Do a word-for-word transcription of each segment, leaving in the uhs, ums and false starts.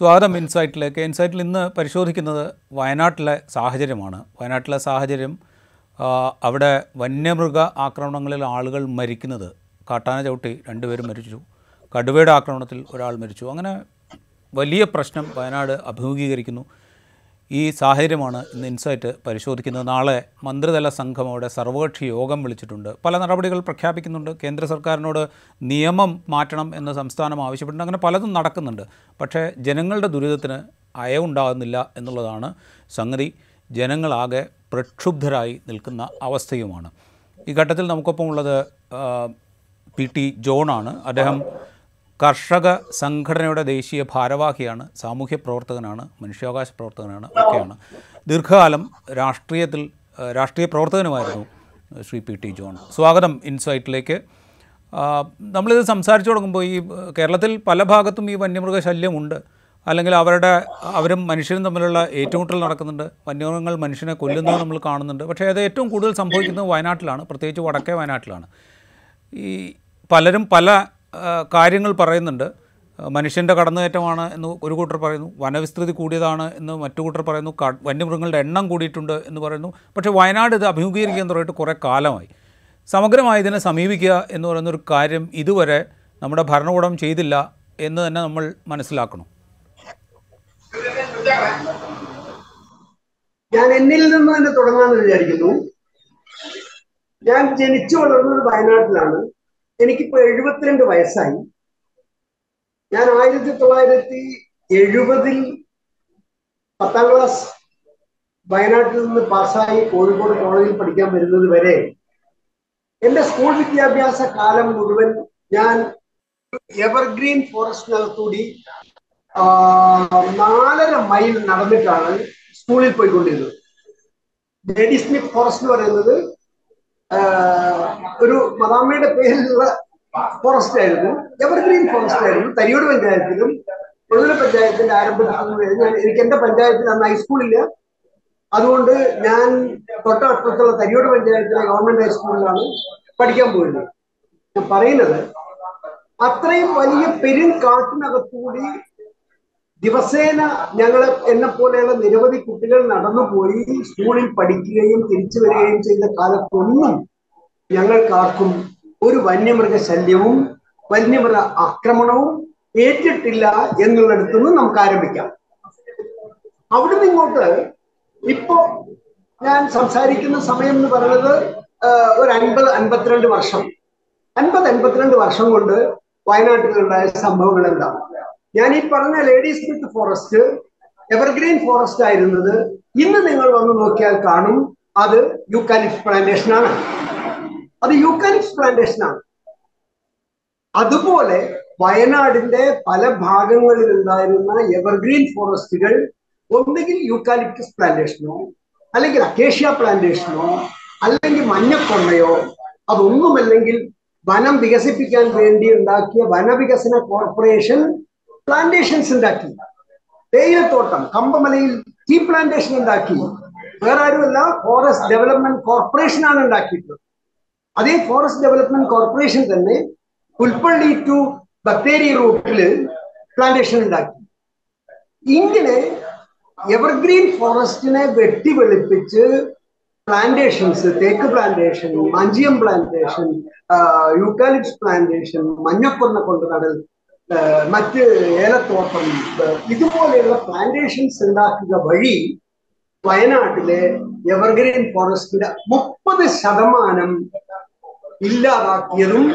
സ്വാഗതം ഇൻസൈറ്റിലേക്ക്. ഇൻസൈറ്റിൽ ഇന്ന് പരിശോധിക്കുന്നത് വയനാട്ടിലെ സാഹചര്യമാണ്. വയനാട്ടിലെ സാഹചര്യം, അവിടെ വന്യമൃഗ ആക്രമണങ്ങളിൽ ആളുകൾ മരിക്കുന്നത്, കാട്ടാന ചവിട്ടി രണ്ടുപേരും മരിച്ചു, കടുവയുടെ ആക്രമണത്തിൽ ഒരാൾ മരിച്ചു. അങ്ങനെ വലിയ പ്രശ്നം വയനാട് അഭിമുഖീകരിക്കുന്നു. ഈ സാഹചര്യമാണ് ഇന്ന് ഇൻസൈറ്റ് പരിശോധിക്കുന്നത്. നാളെ മന്ത്രിതല സംഘം അവിടെ സർവകക്ഷി യോഗം വിളിച്ചിട്ടുണ്ട്. പല നടപടികൾ പ്രഖ്യാപിക്കുന്നുണ്ട്. കേന്ദ്ര സർക്കാരിനോട് നിയമം മാറ്റണം എന്ന് സംസ്ഥാനം ആവശ്യപ്പെട്ടിട്ടുണ്ട്. അങ്ങനെ പലതും നടക്കുന്നുണ്ട്. പക്ഷേ ജനങ്ങളുടെ ദുരിതത്തിന് അയവുണ്ടാകുന്നില്ല എന്നുള്ളതാണ് സംഗതി. ജനങ്ങളാകെ പ്രക്ഷുബ്ധരായി നിൽക്കുന്ന അവസ്ഥയുമാണ്. ഈ ഘട്ടത്തിൽ നമുക്കൊപ്പം ഉള്ളത് പി ടി ജോണാണ്. അദ്ദേഹം കർഷക സംഘടനയുടെ ദേശീയ ഭാരവാഹിയാണ്, സാമൂഹ്യ പ്രവർത്തകനാണ്, മനുഷ്യാവകാശ പ്രവർത്തകനാണ്, ഒക്കെയാണ്. ദീർഘകാലം രാഷ്ട്രീയത്തിൽ രാഷ്ട്രീയ പ്രവർത്തകനുമായിരുന്നു ശ്രീ പി ടി ജോൺ. സ്വാഗതം ഇൻസൈറ്റിലേക്ക്. നമ്മളിത് സംസാരിച്ചു തുടങ്ങുമ്പോൾ ഈ കേരളത്തിൽ പല ഭാഗത്തും ഈ വന്യമൃഗശല്യമുണ്ട്, അല്ലെങ്കിൽ അവരുടെ അവരും മനുഷ്യരും തമ്മിലുള്ള ഏറ്റുമുട്ടൽ നടക്കുന്നുണ്ട്, വന്യമൃഗങ്ങൾ മനുഷ്യനെ കൊല്ലുന്നത് നമ്മൾ കാണുന്നുണ്ട്. പക്ഷേ അത് ഏറ്റവും കൂടുതൽ സംഭവിക്കുന്നത് വയനാട്ടിലാണ്, പ്രത്യേകിച്ച് വടക്കേ വയനാട്ടിലാണ്. ഈ പലരും പല കാര്യങ്ങൾ പറയുന്നുണ്ട്. മനുഷ്യൻ്റെ കടന്നുകയറ്റമാണ് എന്ന് ഒരു കൂട്ടർ പറയുന്നു, വനവിസ്തൃതി കൂടിയതാണ് എന്ന് മറ്റു കൂട്ടർ പറയുന്നു, വന്യമൃഗങ്ങളുടെ എണ്ണം കൂടിയിട്ടുണ്ട് എന്ന് പറയുന്നു. പക്ഷേ വയനാട് ഇത് അഭിമുഖീകരിക്കാൻ തുടങ്ങിയിട്ട് കുറേ കാലമായി. സമഗ്രമായി ഇതിനെ സമീപിക്കുക എന്ന് പറയുന്നൊരു കാര്യം ഇതുവരെ നമ്മുടെ ഭരണകൂടം ചെയ്തില്ല എന്ന് തന്നെ നമ്മൾ മനസ്സിലാക്കണം. ഞാൻ എന്നിൽ നിന്ന് തന്നെ തുടങ്ങാമെന്ന് വിചാരിക്കുന്നു. ഞാൻ ജനിച്ചു വളർന്നത് വയനാട്ടിലാണ്. എനിക്കിപ്പോ എഴുപത്തിരണ്ട് വയസ്സായി. ഞാൻ ആയിരത്തി തൊള്ളായിരത്തി എഴുപതിൽ പത്താം ക്ലാസ് വയനാട്ടിൽ നിന്ന് പാസ്സായി കോഴിക്കോട് കോളേജിൽ പഠിക്കാൻ വരുന്നത് വരെ എൻ്റെ സ്കൂൾ വിദ്യാഭ്യാസ കാലം മുഴുവൻ ഞാൻ എവർഗ്രീൻ ഫോറസ്റ്റിനകത്തൂടി നാലര മൈൽ നടന്നിട്ടാണ് സ്കൂളിൽ പോയിക്കൊണ്ടിരുന്നത്. ലേഡി സ്മിത്ത് ഫോറസ്റ്റ് എന്ന് പറയുന്നത് ഒരു മദാമ്മയുടെ പേരിലുള്ള ഫോറസ്റ്റ് ആയിരുന്നു, എവർഗ്രീൻ ഫോറസ്റ്റ് ആയിരുന്നു. തരിയോട് പഞ്ചായത്തിലും പൊഴുതല പഞ്ചായത്തിന്റെ ആരംഭത്തിൽ എനിക്ക് എന്റെ പഞ്ചായത്തിൽ അന്ന് ഹൈസ്കൂളില്ല. അതുകൊണ്ട് ഞാൻ തൊട്ടടുത്തുള്ള തരിയോട് പഞ്ചായത്തിലെ ഗവൺമെന്റ് ഹൈസ്കൂളിലാണ് പഠിക്കാൻ പോയിരുന്നത്. ഞാൻ പറയുന്നത് അത്രയും വലിയ പെരും കാട്ടിനകത്തുകൂടി ദിവസേന ഞങ്ങൾ എന്നെ പോലെയുള്ള നിരവധി കുട്ടികൾ നടന്നുപോയി സ്കൂളിൽ പഠിക്കുകയും തിരിച്ചു വരികയും ചെയ്ത കാലത്തൊന്നും ഞങ്ങൾക്കാർക്കും ഒരു വന്യമൃഗ ശല്യവും വന്യമൃഗ ആക്രമണവും ഏറ്റിട്ടില്ല എന്നുള്ളിടത്തു നിന്ന് നമുക്ക് ആരംഭിക്കാം. അവിടുന്ന് ഇങ്ങോട്ട് ഇപ്പോ ഞാൻ സംസാരിക്കുന്ന സമയം എന്ന് പറയുന്നത് ഒരു അൻപത് അൻപത്തിരണ്ട് വർഷം അൻപത് അൻപത്തിരണ്ട് വർഷം കൊണ്ട് വയനാട്ടിലുണ്ടായ സംഭവങ്ങൾ എന്താണ്? ഞാൻ ഈ പറഞ്ഞ lady Smith forest evergreen forest ആയിരുന്നത് ഇന്ന് നിങ്ങൾ വന്ന് നോക്കിയാൽ കാണും അത് യൂക്കാലിപ്സ് പ്ലാന്റേഷൻ ആണ്. അത് യൂക്കാലിപ്സ് പ്ലാന്റേഷൻ ആണ്. അതുപോലെ വയനാടിന്റെ പല ഭാഗങ്ങളിൽ ഉണ്ടായിരുന്ന എവർഗ്രീൻ ഫോറസ്റ്റുകൾ ഒന്നുകിൽ യൂക്കാലിപ്റ്റസ് പ്ലാന്റേഷനോ അല്ലെങ്കിൽ അക്കേഷ്യ പ്ലാന്റേഷനോ അല്ലെങ്കിൽ മഞ്ഞക്കൊന്നയോ അതൊന്നുമല്ലെങ്കിൽ വനം വികസിപ്പിക്കാൻ വേണ്ടി ഉണ്ടാക്കിയ വനവികസന കോർപ്പറേഷൻ പ്ലാന്റേഷൻസ് ഉണ്ടാക്കി. തേയിലത്തോട്ടം കമ്പമലയിൽ ടീ പ്ലാന്റേഷൻ ഉണ്ടാക്കി. വേറെ ആരുമല്ല, ഫോറസ്റ്റ് ഡെവലപ്മെന്റ് കോർപ്പറേഷൻ ആണ് ഉണ്ടാക്കിയിട്ടുള്ളത്. അതേ ഫോറസ്റ്റ് ഡെവലപ്മെന്റ് കോർപ്പറേഷൻ തന്നെ പുൽപ്പള്ളി ടു ബത്തേരി റൂട്ടില് പ്ലാന്റേഷൻ ഉണ്ടാക്കി. ഇങ്ങനെ എവർഗ്രീൻ ഫോറസ്റ്റിനെ വെട്ടി വെളുപ്പിച്ച് പ്ലാന്റേഷൻസ്, തേക്ക് പ്ലാന്റേഷൻ, മഞ്ചിയം പ്ലാന്റേഷൻ, യൂക്കാലിപ്സ് പ്ലാന്റേഷൻ, മഞ്ഞക്കൊന്ന കൊണ്ട് നടൽ, മറ്റ് ഏലത്തോട്ടം, ഇതുപോലെയുള്ള പ്ലാന്റേഷൻസ് ഉണ്ടാക്കുക വഴി വയനാട്ടിലെ എവർഗ്രീൻ ഫോറസ്റ്റിന്റെ മുപ്പത് ശതമാനം ഇല്ലാതാക്കിയതും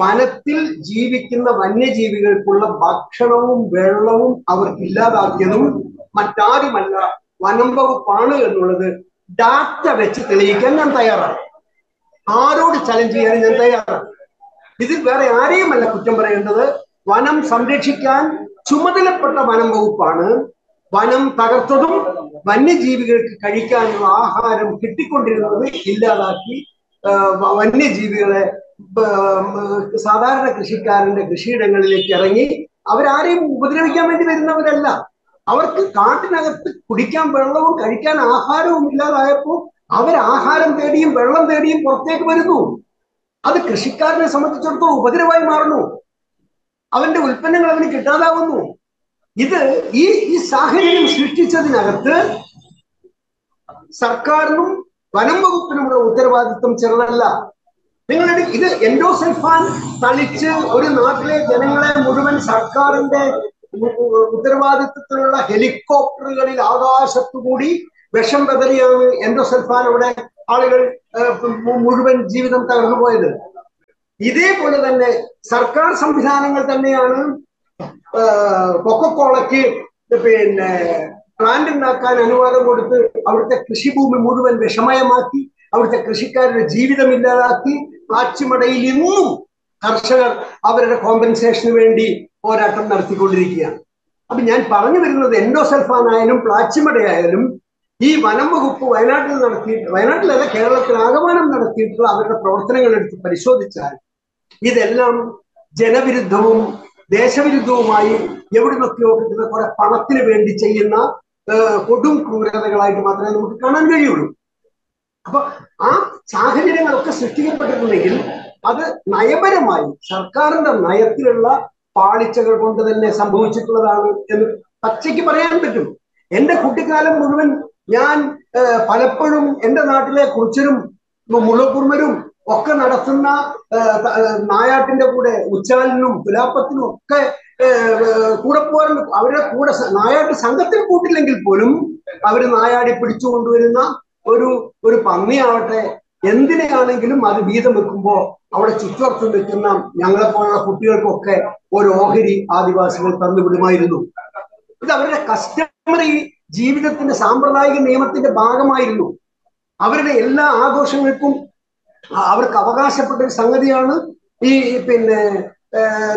വനത്തിൽ ജീവിക്കുന്ന വന്യജീവികൾക്കുള്ള ഭക്ഷണവും വെള്ളവും അവർക്ക് ഇല്ലാതാക്കിയതും മറ്റാരുമല്ല വനം വകുപ്പാണ് എന്നുള്ളത് ഡാറ്റ വെച്ച് തെളിയിക്കാൻ ഞാൻ തയ്യാറാണ്. ആരോട് ചലഞ്ച് ചെയ്യാൻ ഞാൻ തയ്യാറാണ്. ഇതിൽ വേറെ ആരെയുമല്ല കുറ്റം പറയേണ്ടത്. വനം സംരക്ഷിക്കാൻ ചുമതലപ്പെട്ട വനം വകുപ്പാണ്. വനം തകർത്തതും വന്യജീവികൾക്ക് കഴിക്കാനുള്ള ആഹാരം കിട്ടിക്കൊണ്ടിരുന്നത് ഇല്ലാതാക്കി വന്യജീവികളെ സാധാരണ കൃഷിക്കാരന്റെ കൃഷിയിടങ്ങളിലേക്ക് ഇറങ്ങി, അവരാരെയും ഉപദ്രവിക്കാൻ വേണ്ടി വരുന്നവരല്ല, അവർക്ക് കാട്ടിനകത്ത് കുടിക്കാൻ വെള്ളവും കഴിക്കാൻ ആഹാരവും ഇല്ലാതായപ്പോൾ അവർ ആഹാരം തേടിയും വെള്ളം തേടിയും പുറത്തേക്ക് വരുന്നു. അത് കൃഷിക്കാരനെ സംബന്ധിച്ചിടത്തോളം ഉപദ്രവമായി മാറുന്നു. അവന്റെ ഉൽപ്പന്നങ്ങൾ അവന് കിട്ടാതാവുന്നു. ഇത് ഈ ഈ സാഹചര്യം സൃഷ്ടിച്ചതിനകത്ത് സർക്കാരിനും വനം വകുപ്പിനുമുള്ള ഉത്തരവാദിത്വം ചെറുതല്ല. നിങ്ങളുടെ ഇത് എൻഡോസൾഫാൻ തളിച്ച് ഒരു നാട്ടിലെ ജനങ്ങളെ മുഴുവൻ സർക്കാരിന്റെ ഉത്തരവാദിത്വത്തിലുള്ള ഹെലികോപ്റ്ററുകളിൽ ആകാശത്തുകൂടി വിഷം ബദലിയാണ് എൻഡോസൾഫാൻ അവിടെ ആളുകൾ മുഴുവൻ ജീവിതം തകർന്നു പോയത്. ഇതേപോലെ തന്നെ സർക്കാർ സംവിധാനങ്ങൾ തന്നെയാണ് കൊക്കക്കോളയ്ക്ക് പിന്നെ പ്ലാന്റ് ഉണ്ടാക്കാൻ അനുവാദം കൊടുത്ത് അവിടുത്തെ കൃഷിഭൂമി മുഴുവൻ വിഷമയമാക്കി, അവിടുത്തെ കൃഷിക്കാരുടെ ജീവിതം ഇല്ലാതാക്കി. പ്ലാച്ചിമടയിൽ ഇന്നും കർഷകർ അവരുടെ കോമ്പൻസേഷന് വേണ്ടി പോരാട്ടം നടത്തിക്കൊണ്ടിരിക്കുകയാണ്. അപ്പൊ ഞാൻ പറഞ്ഞു വരുന്നത് എൻഡോസൾഫാനായാലും പ്ലാച്ചിമടയായാലും ഈ വനം വകുപ്പ് വയനാട്ടിൽ നടത്തിയിട്ട് വയനാട്ടിലല്ല കേരളത്തിൽ ആഗമനം നടത്തിയിട്ടുള്ള അവരുടെ പ്രവർത്തനങ്ങൾ എടുത്ത് പരിശോധിച്ചാൽ ഇതെല്ലാം ജനവിരുദ്ധവും ദേശവിരുദ്ധവുമായി എവിടുന്നൊക്കെയോ കിട്ടുന്ന കുറെ പണത്തിന് വേണ്ടി ചെയ്യുന്ന കൊടും ക്രൂരതകളായിട്ട് മാത്രമേ നമുക്ക് കാണാൻ കഴിയുള്ളൂ. അപ്പൊ ആ സാഹചര്യങ്ങളൊക്കെ സൃഷ്ടിക്കപ്പെട്ടിട്ടുണ്ടെങ്കിൽ അത് നയപരമായി സർക്കാരിന്റെ നയത്തിലുള്ള പാളിച്ചകൾ കൊണ്ട് തന്നെ സംഭവിച്ചിട്ടുള്ളതാണ് എന്ന് പച്ചയ്ക്ക് പറയാൻ പറ്റും. എന്റെ കുട്ടിക്കാലം മുഴുവൻ ഞാൻ പലപ്പോഴും എൻ്റെ നാട്ടിലെ കുറിച്ചരും മുളകുർമരും ഒക്കെ നടത്തുന്ന നായാട്ടിന്റെ കൂടെ ഉച്ചാലിനും തുലാപ്പത്തിനും ഒക്കെ കൂടെ പോകാറുണ്ട്. അവരുടെ കൂടെ നായാട്ട് സംഘത്തിൽ കൂട്ടില്ലെങ്കിൽ പോലും അവര് നായാടി പിടിച്ചു കൊണ്ടുവരുന്ന ഒരു ഒരു പന്നിയാവട്ടെ എന്തിനാണെങ്കിലും അത് വീതം വെക്കുമ്പോൾ അവിടെ ചുറ്റുവർത്ത് നിൽക്കുന്ന ഞങ്ങളെപ്പോലുള്ള കുട്ടികൾക്കൊക്കെ ഒരു ഓഹരി ആദിവാസികൾ തന്നുവിടുമായിരുന്നു. ഇത് അവരുടെ കസ്റ്റമറി ജീവിതത്തിന്റെ സാമ്പ്രദായിക നിയമത്തിന്റെ ഭാഗമായിരുന്നു. അവരുടെ എല്ലാ ആഘോഷങ്ങൾക്കും അവർക്ക് അവകാശപ്പെട്ട ഒരു സംഗതിയാണ് ഈ പിന്നെ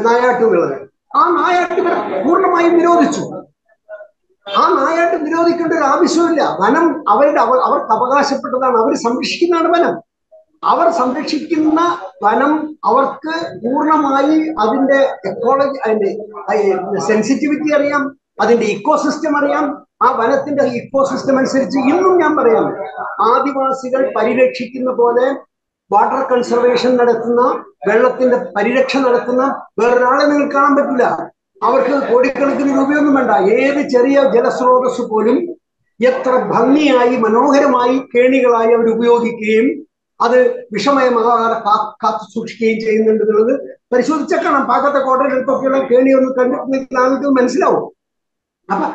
നായാട്ടുള്ളത്. ആ നായാട്ട് ഇവർ പൂർണ്ണമായും നിരോധിച്ചു. ആ നായാട്ട് നിരോധിക്കേണ്ട ഒരു ആവശ്യമില്ല. വനം അവരുടെ അവർക്ക് അവകാശപ്പെട്ടതാണ്. അവർ സംരക്ഷിക്കുന്നതാണ് വനം. അവർ സംരക്ഷിക്കുന്ന വനം അവർക്ക് പൂർണ്ണമായി അതിന്റെ എക്കോളജി അതിന്റെ സെൻസിറ്റിവിറ്റി അറിയാം, അതിന്റെ ഇക്കോസിസ്റ്റം അറിയാം. ആ വനത്തിന്റെ ഇക്കോസിസ്റ്റം അനുസരിച്ച് ഇന്നും ഞാൻ പറയാം, ആദിവാസികൾ പരിരക്ഷിക്കുന്ന പോലെ വാട്ടർ കൺസർവേഷൻ നടത്തുന്ന, വെള്ളത്തിന്റെ പരിരക്ഷ നടത്തുന്ന വേറൊരാളെ നിങ്ങൾക്ക് കാണാൻ പറ്റില്ല. അവർക്ക് കോടിക്കണക്കിന് രൂപയൊന്നും വേണ്ട. ഏത് ചെറിയ ജലസ്രോതസ് പോലും എത്ര ഭംഗിയായി മനോഹരമായി കേണികളായി അവർ ഉപയോഗിക്കുകയും അത് വിഷമയമാകാതെ കാത്തു സൂക്ഷിക്കുകയും ചെയ്യുന്നുണ്ട് എന്നുള്ളത് പരിശോധിച്ചാൽ കാണാം. പാകത്തെ കോട്ടയിലൊക്കെയുള്ള കേണിയൊന്നും കണ്ടിട്ടുണ്ടെങ്കിൽ ആളുകൾക്ക് മനസ്സിലാവും. അപ്പൊ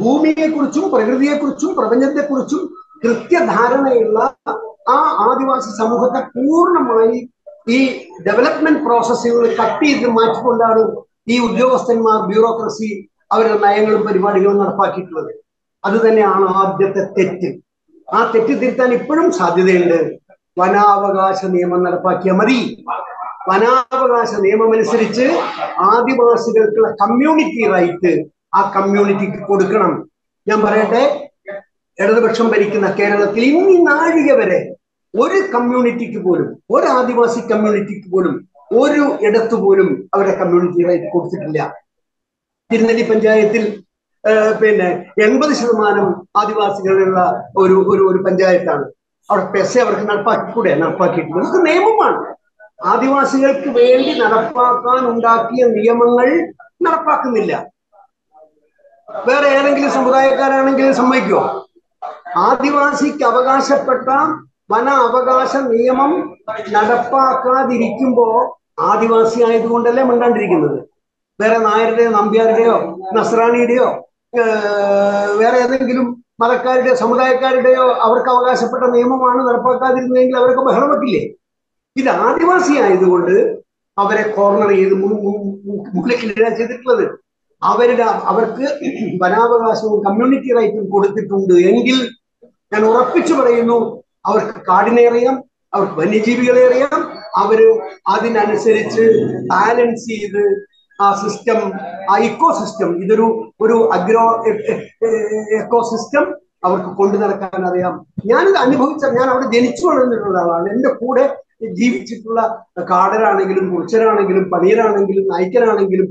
ഭൂമിയെക്കുറിച്ചും പ്രകൃതിയെക്കുറിച്ചും പ്രപഞ്ചത്തെക്കുറിച്ചും കൃത്യധാരണയുള്ള ആ ആദിവാസി സമൂഹത്തെ പൂർണ്ണമായി ഈ ഡെവലപ്മെന്റ് പ്രോസസ്സുകൾ കട്ട് ചെയ്ത് മാറ്റിക്കൊണ്ടാണ് ഈ ഉദ്യോഗസ്ഥന്മാർ, ബ്യൂറോക്രസി അവരുടെ നയങ്ങളും പരിപാടികളും നടപ്പാക്കിയിട്ടുള്ളത്. അത് തന്നെയാണ് ആദ്യത്തെ തെറ്റ്. ആ തെറ്റ് തിരുത്താൻ ഇപ്പോഴും സാധ്യതയുണ്ട്. വനാവകാശ നിയമം നടപ്പാക്കിയാൽ മതി. വനാവകാശ നിയമം അനുസരിച്ച് ആദിവാസികൾക്കുള്ള കമ്മ്യൂണിറ്റി റൈറ്റ് ആ കമ്മ്യൂണിറ്റിക്ക് കൊടുക്കണം. ഞാൻ പറയട്ടെ, ഇടതുപക്ഷം ഭരിക്കുന്ന കേരളത്തിൽ ഇന്ന് നാഴിക വരെ ഒരു കമ്മ്യൂണിറ്റിക്ക് പോലും, ഒരു ആദിവാസി കമ്മ്യൂണിറ്റിക്ക് പോലും ഒരു ഇടത്തു പോലും അവരുടെ കമ്മ്യൂണിറ്റി റൈറ്റ് കൊടുത്തിട്ടില്ല. തിരുനെല്ലി പഞ്ചായത്തിൽ പിന്നെ എൺപത് ശതമാനം ആദിവാസികളുള്ള ഒരു ഒരു പഞ്ചായത്താണ്. അവിടെ പെസ അവർക്ക് നടപ്പാക്കിക്കൂടെ? നടപ്പാക്കിയിട്ടുണ്ട്. അത് നിയമമാണ്. ആദിവാസികൾക്ക് വേണ്ടി നടപ്പാക്കാൻ ഉണ്ടാക്കിയ നിയമങ്ങൾ നടപ്പാക്കുന്നില്ല. വേറെ ഏതെങ്കിലും സമുദായക്കാരാണെങ്കിൽ സമ്മതിക്കുമോ? ആദിവാസിക്ക് അവകാശപ്പെട്ട വന അവകാശ നിയമം നടപ്പാക്കാതിരിക്കുമ്പോ ആദിവാസി ആയതുകൊണ്ടല്ലേ മിണ്ടാണ്ടിരിക്കുന്നത്? വേറെ നായരുടെയോ നമ്പ്യാരുടെയോ നസ്രാണിയുടെയോ വേറെ ഏതെങ്കിലും മതക്കാരുടെയോ സമുദായക്കാരുടെയോ അവർക്ക് അവകാശപ്പെട്ട നിയമമാണ് നടപ്പാക്കാതിരുന്നെങ്കിൽ അവരൊക്കെ ബഹളം വെക്കില്ലേ? ഇത് ആദിവാസി ആയതുകൊണ്ട് അവരെ കോർണർ ചെയ്ത് മുകളിലാണ് ചെയ്തിട്ടുള്ളത്. അവരുടെ അവർക്ക് വനാവകാശവും കമ്മ്യൂണിറ്റി റൈറ്റും കൊടുത്തിട്ടുണ്ട് എങ്കിൽ ഞാൻ ഉറപ്പിച്ചു പറയുന്നു, അവർക്ക് കാടിനെ അറിയാം, അവർക്ക് വന്യജീവികളെ അറിയാം. അവര് അതിനനുസരിച്ച് ബാലൻസ് ചെയ്ത് ആ സിസ്റ്റം, ആ ഇക്കോ സിസ്റ്റം, ഇതൊരു ഒരു അഗ്രോ എക്കോ സിസ്റ്റം അവർക്ക് കൊണ്ടു നടക്കാൻ അറിയാം. ഞാനിത് അനുഭവിച്ച, ഞാൻ അവിടെ ജനിച്ചു വളർന്നിട്ടുള്ള ആളാണ്. എൻ്റെ കൂടെ ജീവിച്ചിട്ടുള്ള കാടരാണെങ്കിലും കുറിച്ചരാണെങ്കിലും പണിയരാണെങ്കിലും നായ്ക്കരാണെങ്കിലും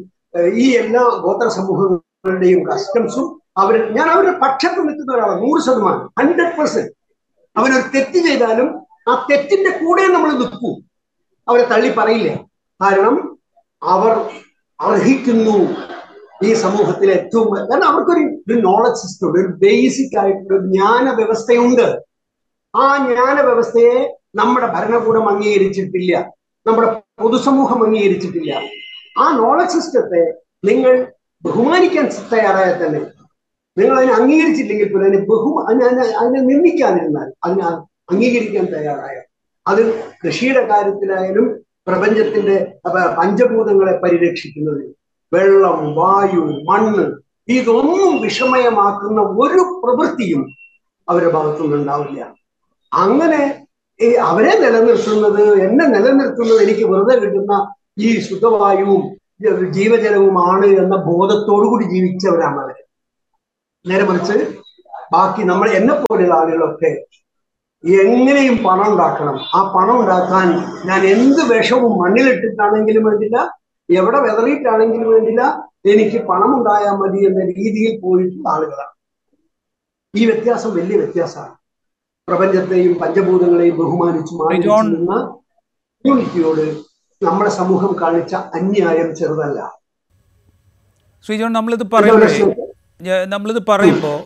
ഈ എല്ലാ ഗോത്ര സമൂഹങ്ങളുടെയും കസ്റ്റംസും അവർ, ഞാൻ അവരുടെ പക്ഷത്ത് നിൽക്കുന്ന ഒരാളാണ്. നൂറ് ശതമാനം ഹൺഡ്രഡ് പെർസെന്റ് അവനൊരു തെറ്റ് ചെയ്താലും ആ തെറ്റിന്റെ കൂടെ നമ്മൾ നിൽക്കൂ, അവരെ തള്ളി പറയില്ലേ. കാരണം അവർ അർഹിക്കുന്നു ഈ സമൂഹത്തിലെ ഏറ്റവും, കാരണം അവർക്കൊരു ഒരു നോളജ് സിസ്റ്റം ഉണ്ട്, ഒരു ബേസിക് ആയിട്ടുള്ള ജ്ഞാന വ്യവസ്ഥയുണ്ട്. ആ ജ്ഞാന വ്യവസ്ഥയെ നമ്മുടെ ഭരണകൂടം അംഗീകരിച്ചിട്ടില്ല, നമ്മുടെ പൊതുസമൂഹം അംഗീകരിച്ചിട്ടില്ല. ആ നോളജ് സിസ്റ്റത്തെ നിങ്ങൾ ബഹുമാനിക്കാൻ തയ്യാറായാൽ തന്നെ, നിങ്ങൾ അതിനെ അംഗീകരിച്ചില്ലെങ്കിൽ പോലും അതിനെ ബഹു അതിനെ നിർമ്മിക്കാതിരുന്നാൽ, അതിനെ അംഗീകരിക്കാൻ തയ്യാറായാൽ, അത് കൃഷിയുടെ കാര്യത്തിലായാലും പ്രപഞ്ചത്തിന്റെ പഞ്ചഭൂതങ്ങളെ പരിരക്ഷിക്കുന്നതിന് വെള്ളം, വായു, മണ്ണ്, ഇതൊന്നും വിഷമയമാക്കുന്ന ഒരു പ്രവൃത്തിയും അവരുടെ ഭാഗത്തുനിന്ന് ഉണ്ടാവില്ല. അങ്ങനെ അവരെ നിലനിർത്തുന്നത്, എന്നെ നിലനിർത്തുന്നത് എനിക്ക് വെറുതെ കിട്ടുന്ന ഈ ശുദ്ധവായുവും ജീവജലവുമാണ് എന്ന ബോധത്തോടു കൂടി ജീവിച്ചവരാണ് അവര്. നേരെ മറിച്ച് ബാക്കി നമ്മൾ എന്നെപ്പോലെയുള്ള ആളുകളൊക്കെ എങ്ങനെയും പണം ഉണ്ടാക്കണം, ആ പണം ഉണ്ടാക്കാൻ ഞാൻ എന്ത് വിഷവും മണ്ണിലിട്ടിട്ടാണെങ്കിലും വേണ്ടില്ല, എവിടെ വിതറിയിട്ടാണെങ്കിലും വേണ്ടില്ല, എനിക്ക് പണം ഉണ്ടായാൽ മതി എന്ന രീതിയിൽ പോയിട്ടുള്ള ആളുകളാണ്. ഈ വ്യത്യാസം വലിയ വ്യത്യാസമാണ്. പ്രപഞ്ചത്തെയും പഞ്ചഭൂതങ്ങളെയും ബഹുമാനിച്ചു മാറ്റുന്ന യൂണിറ്റിയോട് നമ്മുടെ സമൂഹം കാണിച്ച അന്യായം ചെറുതല്ല. ശ്രീ ജോൺ, നമ്മളിത് പറയുന്നത് നമ്മളിത് പറയുമ്പോൾ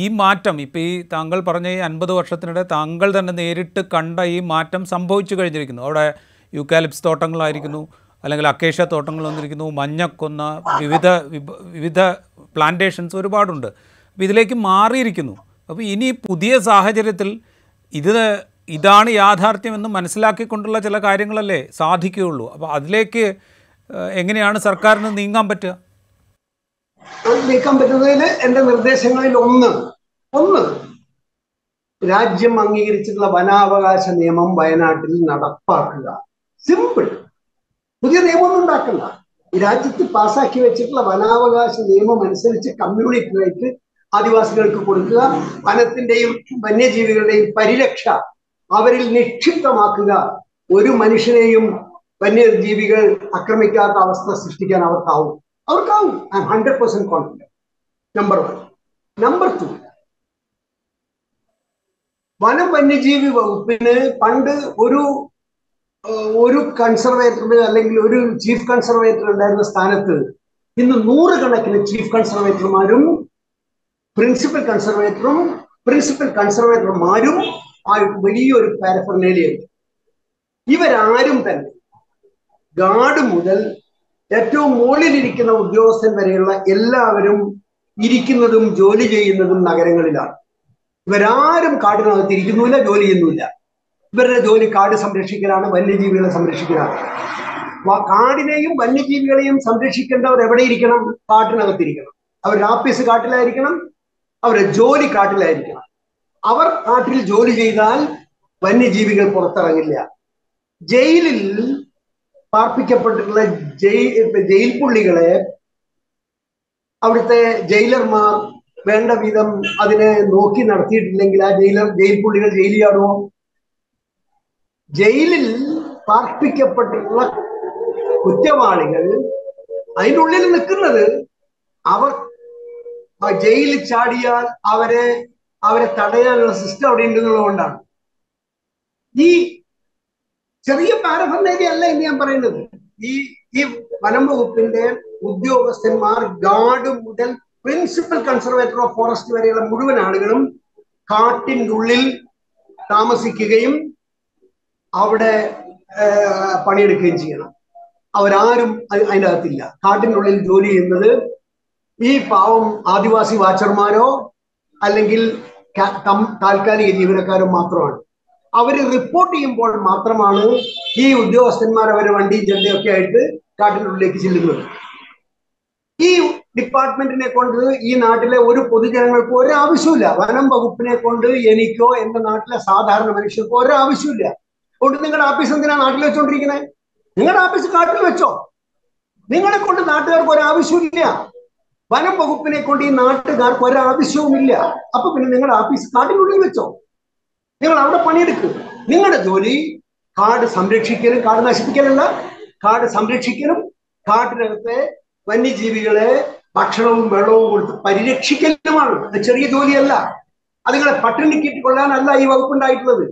ഈ മാറ്റം, ഇപ്പം ഈ താങ്കൾ പറഞ്ഞ ഈ അൻപത് വർഷത്തിനിടെ താങ്കൾ തന്നെ നേരിട്ട് കണ്ട ഈ മാറ്റം സംഭവിച്ചു കഴിഞ്ഞിരിക്കുന്നു. അവിടെ യൂക്കാലിപ്സ് തോട്ടങ്ങളായിരിക്കുന്നു, അല്ലെങ്കിൽ അക്കേഷ്യ തോട്ടങ്ങൾ വന്നിരിക്കുന്നു, മഞ്ഞക്കൊന്ന, വിവിധ വിവിധ പ്ലാന്റേഷൻസ് ഒരുപാടുണ്ട്. അപ്പോൾ ഇതിലേക്ക് മാറിയിരിക്കുന്നു. അപ്പോൾ ഇനി പുതിയ സാഹചര്യത്തിൽ ഇത് ഇതാണ് യാഥാർത്ഥ്യമെന്ന് മനസ്സിലാക്കിക്കൊണ്ടുള്ള ചില കാര്യങ്ങളല്ലേ സാധിക്കുകയുള്ളൂ. അപ്പോൾ അതിലേക്ക് എങ്ങനെയാണ് സർക്കാരിന് നീങ്ങാൻ പറ്റുക? നീക്കാൻ പറ്റുന്നതിൽ എൻ്റെ നിർദ്ദേശങ്ങളിൽ ഒന്ന് ഒന്ന് രാജ്യം അംഗീകരിച്ചിട്ടുള്ള വനാവകാശ നിയമം വയനാട്ടിൽ നടപ്പാക്കുക. സിമ്പിൾ. പുതിയ നിയമമൊന്നും ഉണ്ടാക്കണ്ട. രാജ്യത്ത് പാസാക്കി വെച്ചിട്ടുള്ള വനാവകാശ നിയമം അനുസരിച്ച് കമ്മ്യൂണിറ്റി റൈറ്റ് ആദിവാസികൾക്ക് കൊടുക്കുക. വനത്തിന്റെയും വന്യജീവികളുടെയും പരിരക്ഷ അവരിൽ നിക്ഷിപ്തമാക്കുക. ഒരു മനുഷ്യനെയും വന്യജീവികൾ ആക്രമിക്കാത്ത അവസ്ഥ സൃഷ്ടിക്കാൻ അവർക്കാവും. അവർക്കാവും. I am hundred percent confident. Number one. Number two, വനം വന്യജീവി വകുപ്പിന് പണ്ട് ഒരു ഒരു കൺസർവേറ്ററുടെ അല്ലെങ്കിൽ ഒരു ചീഫ് കൺസർവേറ്റർ ഉണ്ടായിരുന്ന സ്ഥാനത്ത് ഇന്ന് നൂറുകണക്കിന് ചീഫ് കൺസർവേറ്റർമാരും പ്രിൻസിപ്പൽ കൺസർവേറ്ററും പ്രിൻസിപ്പൽ കൺസർവേറ്റർമാരും ആയിട്ട് വലിയൊരു പാരഫർനേലിയുണ്ട്. ഇവരാരും തന്നെ ഗാർഡ് മുതൽ ഏറ്റവും മുകളിലിരിക്കുന്ന ഉദ്യോഗസ്ഥൻ വരെയുള്ള എല്ലാവരും ഇരിക്കുന്നതും ജോലി ചെയ്യുന്നതും നഗരങ്ങളിലാണ്. ഇവരാരും കാടിനകത്ത് ഇരിക്കുന്നില്ല, ജോലി ചെയ്യുന്നില്ല. ഇവരുടെ ജോലി കാട് സംരക്ഷിക്കലാണ്, വന്യജീവികളെ സംരക്ഷിക്കലാണ്. കാടിനെയും വന്യജീവികളെയും സംരക്ഷിക്കേണ്ടവർ എവിടെ ഇരിക്കണം? കാട്ടിനകത്തിരിക്കണം. അവരുടെ ആഫീസ് കാട്ടിലായിരിക്കണം, അവരുടെ ജോലി കാട്ടിലായിരിക്കണം. അവർ കാട്ടിൽ ജോലി ചെയ്താൽ വന്യജീവികൾ പുറത്തിറങ്ങില്ല. ജയിലിൽ പാർപ്പിക്കപ്പെട്ടിട്ടുള്ള ജയിൽ പുള്ളികളെ അവിടുത്തെ ജയിലർമാർ വേണ്ട വിധം അതിനെ നോക്കി നടത്തിയിട്ടില്ലെങ്കിൽ ആ ജയിലർ ജയിൽ പുള്ളികൾ ജയിലിൽ ആടുമോ? ജയിലിൽ പാർപ്പിക്കപ്പെട്ടിട്ടുള്ള കുറ്റവാളികൾ അതിനുള്ളിൽ നിൽക്കുന്നത് അവർ ജയിലിൽ ചാടിയാൽ അവരെ അവരെ തടയാനുള്ള സിസ്റ്റം അവിടെ ഉണ്ടെന്നുള്ളത് കൊണ്ടാണ്. ഈ ചെറിയ പാരഫർനേലിയ അല്ല എന്ന് ഞാൻ പറയുന്നത്. ഈ ഈ വനം വകുപ്പിന്റെ ഉദ്യോഗസ്ഥന്മാർ ഗാർഡ് മുതൽ പ്രിൻസിപ്പൽ കൺസർവേറ്റർ ഓഫ് ഫോറസ്റ്റ് വരെയുള്ള മുഴുവൻ ആളുകളും കാട്ടിൻ്റെ ഉള്ളിൽ താമസിക്കുകയും അവിടെ പണിയെടുക്കുകയും ചെയ്യണം. അവരാരും അതിൻ്റെ അകത്തില്ല. കാട്ടിൻ്റെ ഉള്ളിൽ ജോലി ചെയ്യുന്നത് ഈ പാവം ആദിവാസി വാച്ചർമാരോ അല്ലെങ്കിൽ താൽക്കാലിക ജീവനക്കാരോ മാത്രമാണ്. അവര് റിപ്പോർട്ട് ചെയ്യുമ്പോൾ മാത്രമാണ് ഈ ഉദ്യോഗസ്ഥന്മാർ അവരെ വണ്ടിയും ചെണ്ടയൊക്കെ ആയിട്ട് കാട്ടിനുള്ളിലേക്ക് ചെല്ലുന്നത്. ഈ ഡിപ്പാർട്ട്മെന്റിനെ കൊണ്ട് ഈ നാട്ടിലെ ഒരു പൊതുജനങ്ങൾക്ക് ഒരാവശ്യമില്ല. വനം വകുപ്പിനെ കൊണ്ട് എനിക്കോ എന്റെ നാട്ടിലെ സാധാരണ മനുഷ്യർക്കോ ഒരാവശ്യമില്ല. അതുകൊണ്ട് നിങ്ങളുടെ ആഫീസ് എന്തിനാണ് നാട്ടിൽ വെച്ചോണ്ടിരിക്കുന്നത്? നിങ്ങളുടെ ആഫീസ് കാട്ടിൽ വെച്ചോ. നിങ്ങളെ കൊണ്ട് നാട്ടുകാർക്ക് ഒരാവശ്യമില്ല. വനം വകുപ്പിനെ കൊണ്ട് ഈ നാട്ടുകാർക്ക് ഒരാവശ്യവുമില്ല. അപ്പൊ പിന്നെ നിങ്ങളുടെ ആഫീസ് കാട്ടിനുള്ളിൽ വെച്ചോ. നിങ്ങൾ അവിടെ പണിയെടുക്കും. നിങ്ങളുടെ ജോലി കാട് സംരക്ഷിക്കലും കാട് നശിപ്പിക്കലല്ല. കാട് സംരക്ഷിക്കലും കാട്ടിനകത്തെ വന്യജീവികളെ ഭക്ഷണവും വെള്ളവും കൊടുത്ത് പരിരക്ഷിക്കലുമാണ്. അത് ചെറിയ ജോലിയല്ല. അതുങ്ങളെ പട്ടിണിക്കിട്ട് കൊള്ളാനല്ല ഈ വകുപ്പുണ്ടായിട്ടുള്ളത്.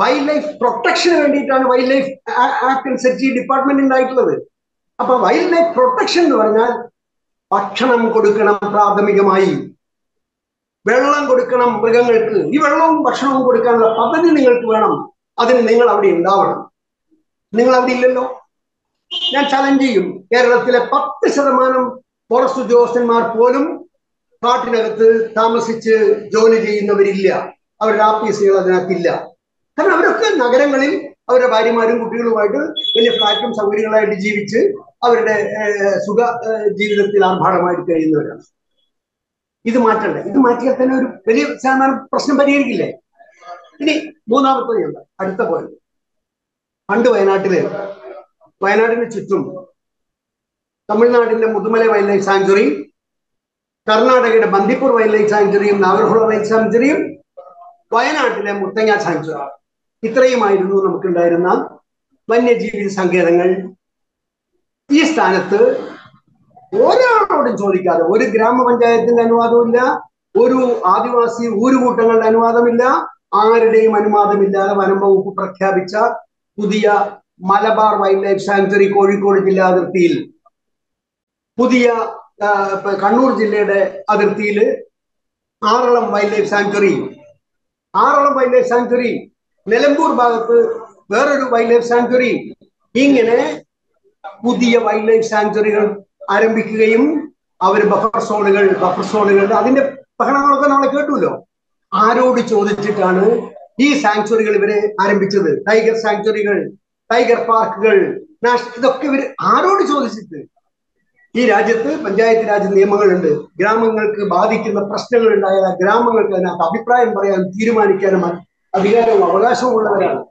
വൈൽഡ് ലൈഫ് പ്രൊട്ടക്ഷന് വേണ്ടിയിട്ടാണ് വൈൽഡ് ലൈഫ് ആക്ട് അനുസരിച്ച് ഈ ഡിപ്പാർട്ട്മെന്റ് ഉണ്ടായിട്ടുള്ളത്. അപ്പൊ വൈൽഡ് ലൈഫ് പ്രൊട്ടക്ഷൻ എന്ന് പറഞ്ഞാൽ ഭക്ഷണം കൊടുക്കണം, പ്രാഥമികമായി വെള്ളം കൊടുക്കണം മൃഗങ്ങൾക്ക്. ഈ വെള്ളവും ഭക്ഷണവും കൊടുക്കാനുള്ള പദ്ധതി നിങ്ങൾക്ക് വേണം. അതിന് നിങ്ങൾ അവിടെ ഉണ്ടാവണം. നിങ്ങൾ അവിടെ ഇല്ലല്ലോ. ഞാൻ ചലഞ്ച് ചെയ്യും, കേരളത്തിലെ പത്ത് ശതമാനം ഫോറസ്റ്റ് ഉദ്യോഗസ്ഥന്മാർ പോലും കാട്ടിനകത്ത് താമസിച്ച് ജോലി ചെയ്യുന്നവരില്ല. അവരുടെ ആഫീസുകൾ അതിനകത്തില്ല. കാരണം അവരൊക്കെ നഗരങ്ങളിൽ അവരുടെ ഭാര്യമാരും കുട്ടികളുമായിട്ട് വലിയ ഫ്ലാറ്റും സൗകര്യങ്ങളായിട്ട് ജീവിച്ച് അവരുടെ സുഖ ജീവിതത്തിൽ ആർഭാടമായിട്ട് കഴിയുന്നവരാണ്. ഇത് മാറ്റണ്ട. ഇത് മാറ്റിയാൽ തന്നെ ഒരു വലിയ സാധാരണ പ്രശ്നം പരിഹരിക്കില്ലേ. ഇനി മൂന്നാമത്തേതുണ്ട്, അടുത്ത പോയിന്റ്. പണ്ട് വയനാട്ടിലെ വയനാടിന് ചുറ്റും തമിഴ്നാടിന്റെ മുതുമല വൈൽഡ് ലൈഫ് സാങ്ച്വറി, കർണാടകയുടെ ബന്ദിപ്പൂർ വൈൽഡ് ലൈഫ് സാങ്ച്വറിയും നാഗർഹോള വൈൽഡ് സാങ്ച്വറിയും വയനാട്ടിലെ മുത്തങ്ങ സാങ്ച്വറി, ഇത്രയുമായിരുന്നു നമുക്കുണ്ടായിരുന്ന വന്യജീവി സങ്കേതങ്ങൾ. ഈ സ്ഥാനത്ത് ഒരാളോടും ചോദിക്കാതെ, ഒരു ഗ്രാമപഞ്ചായത്തിന്റെ അനുവാദമില്ല, ഒരു ആദിവാസി ഊരുകൂട്ടങ്ങളുടെ അനുവാദമില്ല, ആരുടെയും അനുവാദമില്ലാതെ വനം വകുപ്പ് പ്രഖ്യാപിച്ച പുതിയ Malabar wildlife sanctuary Kozhikode ജില്ലാ അതിർത്തിയിൽ, പുതിയ കണ്ണൂർ ജില്ലയുടെ അതിർത്തിയിൽ Aralam wildlife sanctuary, Aralam wildlife sanctuary, Nilambur ഭാഗത്ത് വേറൊരു വൈൽഡ് ലൈഫ് സാങ്ച്വറി, ഇങ്ങനെ പുതിയ വൈൽഡ് ലൈഫ് സാങ്ച്വറികൾ ആരംഭിക്കുകയും അവർ ബഫർ സോണുകൾ ബഫർ സോണുകൾ അതിന്റെ ബഹളങ്ങളൊക്കെ നമ്മളെ കേട്ടുമല്ലോ. ആരോട് ചോദിച്ചിട്ടാണ് ഈ സാങ്ച്വറികൾ ഇവര് ആരംഭിച്ചത്? ടൈഗർ സാങ്ച്വറികൾ, ടൈഗർ പാർക്കുകൾ, ഇതൊക്കെ ഇവർ ആരോട് ചോദിച്ചിട്ട്? ഈ രാജ്യത്ത് പഞ്ചായത്ത് രാജ് നിയമങ്ങളുണ്ട്. ഗ്രാമങ്ങൾക്ക് ബാധിക്കുന്ന പ്രശ്നങ്ങൾ ഉണ്ടായാൽ ഗ്രാമങ്ങൾക്ക് അതിനകത്ത് അഭിപ്രായം പറയാനും തീരുമാനിക്കാനും അധികാരവും അവകാശവും ഉള്ളവരാണ്.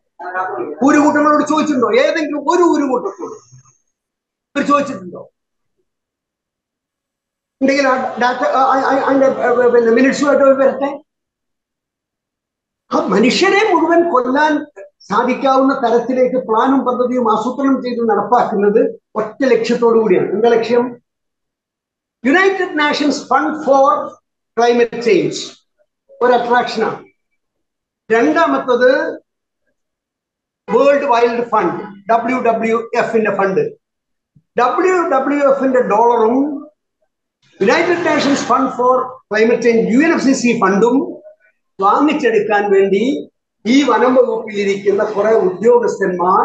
ഒരു കൂട്ടങ്ങളോട് ചോദിച്ചിട്ടുണ്ടോ? ഏതെങ്കിലും ഒരു ഒരു കൂട്ടത്തോട് ഇവർ ചോദിച്ചിട്ടുണ്ടോ? ഉണ്ടെങ്കിൽ ഡാറ്റ അതിന്റെ പിന്നെ മിനിറ്റ്സുമായിട്ട് വരട്ടെ. ആ മനുഷ്യരെ മുഴുവൻ കൊല്ലാൻ സാധിക്കാവുന്ന തരത്തിലേക്ക് പ്ലാനും പദ്ധതിയും ആസൂത്രണം ചെയ്ത് നടപ്പാക്കുന്നത് ഒറ്റ ലക്ഷ്യത്തോടു കൂടിയാണ്. എന്താ ലക്ഷ്യം? United Nations fund for climate change ഒരു അട്രാക്ഷനാണ്. രണ്ടാമത്തത് world wild fund, W W എഫിന്റെ ഫണ്ട്. ഡബ്ല്യു ഡബ്ല്യു എഫിന്റെ ഡോളറും United Nations fund for climate change U N F C C ഫണ്ടും വാങ്ങിച്ചെടുക്കാൻ വേണ്ടി ഈ വനം വകുപ്പിലിരിക്കുന്ന കുറെ ഉദ്യോഗസ്ഥന്മാർ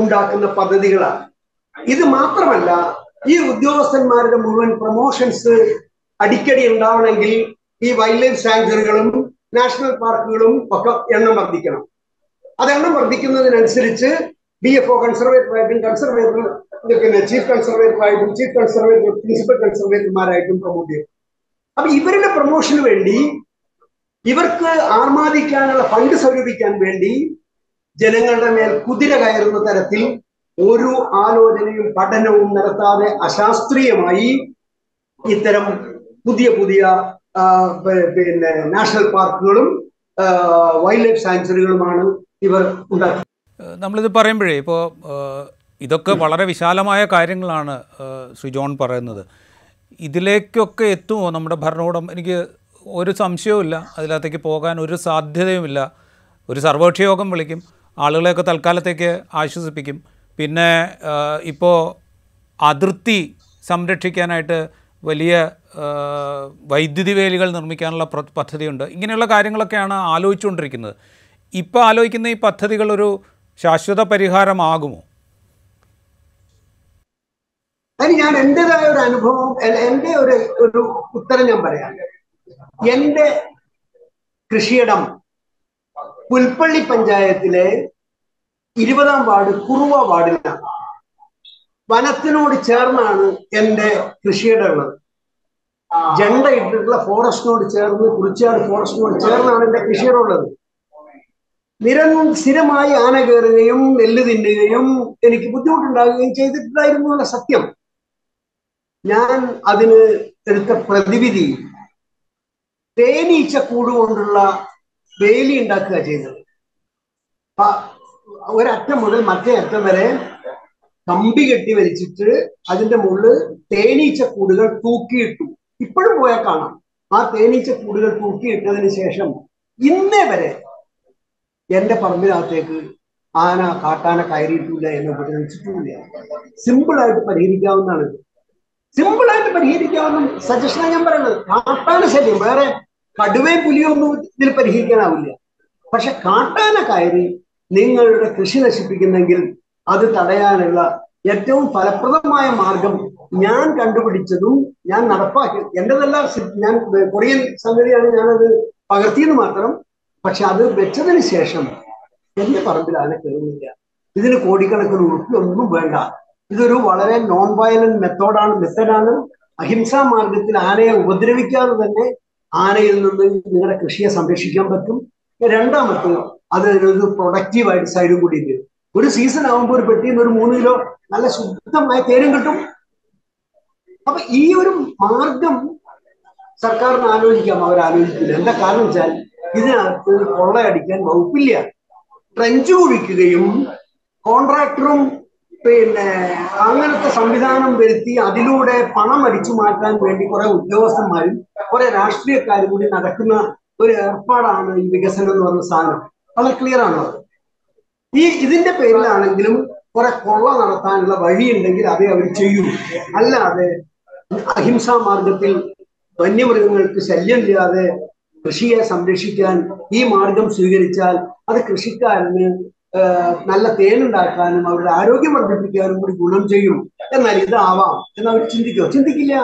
ഉണ്ടാക്കുന്ന പദ്ധതികളാണ്. ഇത് മാത്രമല്ല, ഈ ഉദ്യോഗസ്ഥന്മാരുടെ മുഴുവൻ പ്രൊമോഷൻസ് അടിക്കടി ഉണ്ടാവണമെങ്കിൽ ഈ വൈൽഡ് ലൈഫ് സാങ്ച്വറികളും നാഷണൽ പാർക്കുകളും ഒക്കെ എണ്ണം വർദ്ധിക്കണം. അത് എണ്ണം വർദ്ധിക്കുന്നതിനനുസരിച്ച് ഡി എഫ് ഒ കൺസർവേറ്ററായിട്ടും കൺസർവേറ്റർ പിന്നെ ചീഫ് കൺസർവേറ്ററായിട്ടും ചീഫ് കൺസർവേറ്റർ പ്രിൻസിപ്പൽ കൺസർവേറ്റർമാരായിട്ടും പ്രൊമോട്ട് ചെയ്യും. അപ്പൊ ഇവരുടെ പ്രൊമോഷന് വേണ്ടി, ഇവർക്ക് ആർമാദിക്കാനുള്ള ഫണ്ട് സ്വരൂപിക്കാൻ വേണ്ടി ജനങ്ങളുടെ മേൽ കുതിര കയറുന്ന തരത്തിൽ ഒരു ആലോചനയും പഠനവും നടത്താതെ അശാസ്ത്രീയമായി ഇത്തരം പുതിയ പുതിയ പിന്നെ നാഷണൽ പാർക്കുകളും വൈൽഡ് ലൈഫ് സാങ്ച്വറികളുമാണ് ഇവർ ഉണ്ടാക്കുന്നത്. നമ്മളിത് പറയുമ്പോഴേ ഇപ്പോൾ ഇതൊക്കെ വളരെ വിശാലമായ കാര്യങ്ങളാണ് ശ്രീ ജോൺ പറയുന്നത്. ഇതിലേക്കൊക്കെ എത്തുമോ നമ്മുടെ ഭരണകൂടം? എനിക്ക് ഒരു സംശയവുമില്ല, അതിനകത്തേക്ക് പോകാൻ ഒരു സാധ്യതയുമില്ല. ഒരു സർവകക്ഷിയോഗം വിളിക്കും, ആളുകളെയൊക്കെ തൽക്കാലത്തേക്ക് ആശ്വസിപ്പിക്കും. പിന്നെ ഇപ്പോൾ അതിർത്തി സംരക്ഷിക്കാനായിട്ട് വലിയ വൈദ്യുതി വേലികൾ നിർമ്മിക്കാനുള്ള പദ്ധതിയുണ്ട്. ഇങ്ങനെയുള്ള കാര്യങ്ങളൊക്കെയാണ് ആലോചിച്ചുകൊണ്ടിരിക്കുന്നത്. ഇപ്പോൾ ആലോചിക്കുന്ന ഈ പദ്ധതികളൊരു ശാശ്വത പരിഹാരമാകുമോ? അതിന് ഞാൻ എൻ്റെതായ ഒരു അനുഭവം, എൻ്റെ ഒരു ഒരു ഉത്തരം ഞാൻ പറയാം. എന്റെ കൃഷിയിടം പുൽപ്പള്ളി പഞ്ചായത്തിലെ ഇരുപതാം വാർഡ് കുറുവ വാർഡിലാണ്. വനത്തിനോട് ചേർന്നാണ് എൻ്റെ കൃഷിയിടം ഉള്ളത്. ജണ്ട ഇട്ടിട്ടുള്ള ഫോറസ്റ്റിനോട് ചേർന്ന്, കുറിച്ചാട് ഫോറസ്റ്റിനോട് ചേർന്നാണ് എൻ്റെ കൃഷിയിടം ഉള്ളത്. നിരന്തരം സ്ഥിരമായി ആന കയറുകയും നെല്ല് തിന്നുകയും എനിക്ക് ബുദ്ധിമുട്ടുണ്ടാകുകയും ചെയ്തിട്ടുണ്ടായിരുന്നുള്ള സത്യം. ഞാൻ അതിന് എടുത്ത പ്രതിവിധി തേനീച്ച കൂടുകൊണ്ടുള്ള വേലി ഉണ്ടാക്കുക ചെയ്തത്. ഒരറ്റം മുതൽ മറ്റേ അറ്റം വരെ കമ്പി കെട്ടി വലിച്ചിട്ട് അതിന്റെ മുകളിൽ തേനീച്ച കൂടുകൾ തൂക്കിയിട്ടു. ഇപ്പോഴും പോയാൽ കാണാം. ആ തേനീച്ച കൂടുകൾ തൂക്കിയിട്ടതിന് ശേഷം ഇന്നേ വരെ എന്റെ പറമ്പിനകത്തേക്ക് ആന കാട്ടാന കയറിയിട്ടില്ല എന്ന് ഉപദേശിച്ചിട്ടില്ല. സിമ്പിളായിട്ട് പരിഹരിക്കാവുന്നതാണ്. സിമ്പിൾ ആയിട്ട് പരിഹരിക്കാവുന്ന സജഷനാണ് ഞാൻ പറയുന്നത്. കാട്ടാന ശല്യം വേറെ കടുവേ പുലിയൊന്നും ഇതിൽ പരിഹരിക്കാനാവില്ല. പക്ഷെ കാട്ടാന കയറി നിങ്ങളുടെ കൃഷി നശിപ്പിക്കുന്നെങ്കിൽ അത് തടയാനുള്ള ഏറ്റവും ഫലപ്രദമായ മാർഗം ഞാൻ കണ്ടുപിടിച്ചതും ഞാൻ നടപ്പാക്കി എന്റെതല്ല, ഞാൻ കൊറിയൻ സംഗതിയാണ്, ഞാനത് പകർത്തിയെന്ന് മാത്രം. പക്ഷെ അത് വെച്ചതിന് ശേഷം എന്റെ പറമ്പിൽ ആന കയറുന്നില്ല. ഇതിന് കോടിക്കണക്കിന് ഉറുപ്പിയൊന്നും വേണ്ട. ഇതൊരു വളരെ നോൺ വയലന്റ് മെത്തേഡാണ് മെത്തേഡാണ് അഹിംസാ മാർഗത്തിൽ ആനയെ ഉപദ്രവിക്കാതെ തന്നെ ആനയിൽ നിന്ന് നിങ്ങളുടെ കൃഷിയെ സംരക്ഷിക്കാൻ പറ്റും. രണ്ടാമത്തെ അത് ഒരു പ്രൊഡക്റ്റീവായിട്ട് സൈഡും കൂടി തരും. ഒരു സീസൺ ആകുമ്പോൾ ഒരു പെട്ടിയിൽ നിന്ന് ഒരു മൂന്ന് കിലോ നല്ല ശുദ്ധമായ തേനും കിട്ടും. അപ്പൊ ഈ ഒരു മാർഗം സർക്കാരിന് ആലോചിക്കാം. അവർ ആലോചിക്കില്ല. എന്താ കാരണം വെച്ചാൽ ഇതിനകത്ത് കൊള്ളയടിക്കാൻ വകുപ്പില്ല. ട്രെഞ്ച് കുഴിക്കുകയും കോൺട്രാക്ടറും പിന്നെ അങ്ങനത്തെ സംവിധാനം വരുത്തി അതിലൂടെ പണം അടിച്ചു മാറ്റാൻ വേണ്ടി കുറെ ഉദ്യോഗസ്ഥന്മാരും കുറെ രാഷ്ട്രീയക്കാരും കൂടി നടക്കുന്ന ഒരു ഏർപ്പാടാണ് ഈ വികസനം എന്ന് പറഞ്ഞ സാധനം. വളരെ ക്ലിയർ ആണോ? ഈ ഇതിന്റെ പേരിലാണെങ്കിലും കുറെ കൊള്ള നടത്താനുള്ള വഴിയുണ്ടെങ്കിൽ അതേ അവർ ചെയ്യൂ. അല്ലാതെ അഹിംസാ മാർഗത്തിൽ വന്യമൃഗങ്ങൾക്ക് ശല്യമില്ലാതെ കൃഷിയെ സംരക്ഷിക്കാൻ ഈ മാർഗം സ്വീകരിച്ചാൽ അത് കൃഷിക്കാരന് നല്ല തേനുണ്ടാക്കാനും അവരുടെ ആരോഗ്യം വർദ്ധിപ്പിക്കാനും കൂടി ഗുണം ചെയ്യും. എന്നാൽ ഇതാവാം എന്നവർ ചിന്തിക്കോ? ചിന്തിക്കില്ല.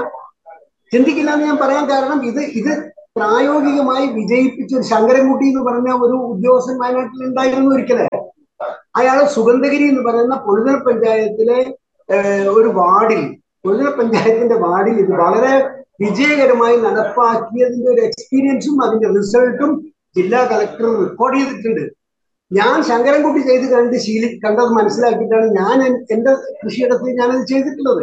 ചിന്തിക്കില്ല എന്ന് ഞാൻ പറയാൻ കാരണം ഇത് ഇത് പ്രായോഗികമായി വിജയിപ്പിച്ച ഒരു ശങ്കരൻകുട്ടി എന്ന് പറഞ്ഞ ഒരു ഉദ്യോഗസ്ഥൻ വയനാട്ടിൽ ഉണ്ടായിരുന്നു ഒരിക്കലെ. അയാൾ സുഗന്ധഗിരി എന്ന് പറയുന്ന പൊഴുതൽ പഞ്ചായത്തിലെ ഒരു വാർഡിൽ, പൊഴുതൽ പഞ്ചായത്തിന്റെ വാർഡിൽ ഇത് വളരെ വിജയകരമായി നടപ്പാക്കിയതിന്റെ ഒരു എക്സ്പീരിയൻസും അതിന്റെ റിസൾട്ടും ജില്ലാ കളക്ടർ റെക്കോർഡ് ചെയ്തിട്ടുണ്ട്. ഞാൻ ശങ്കരൻകുട്ടി ചെയ്ത് കണ്ട് ശീലി കണ്ടത് മനസ്സിലാക്കിയിട്ടാണ് ഞാൻ എന്റെ കൃഷിയിടത്തിൽ ഞാനത് ചെയ്തിട്ടുള്ളത്.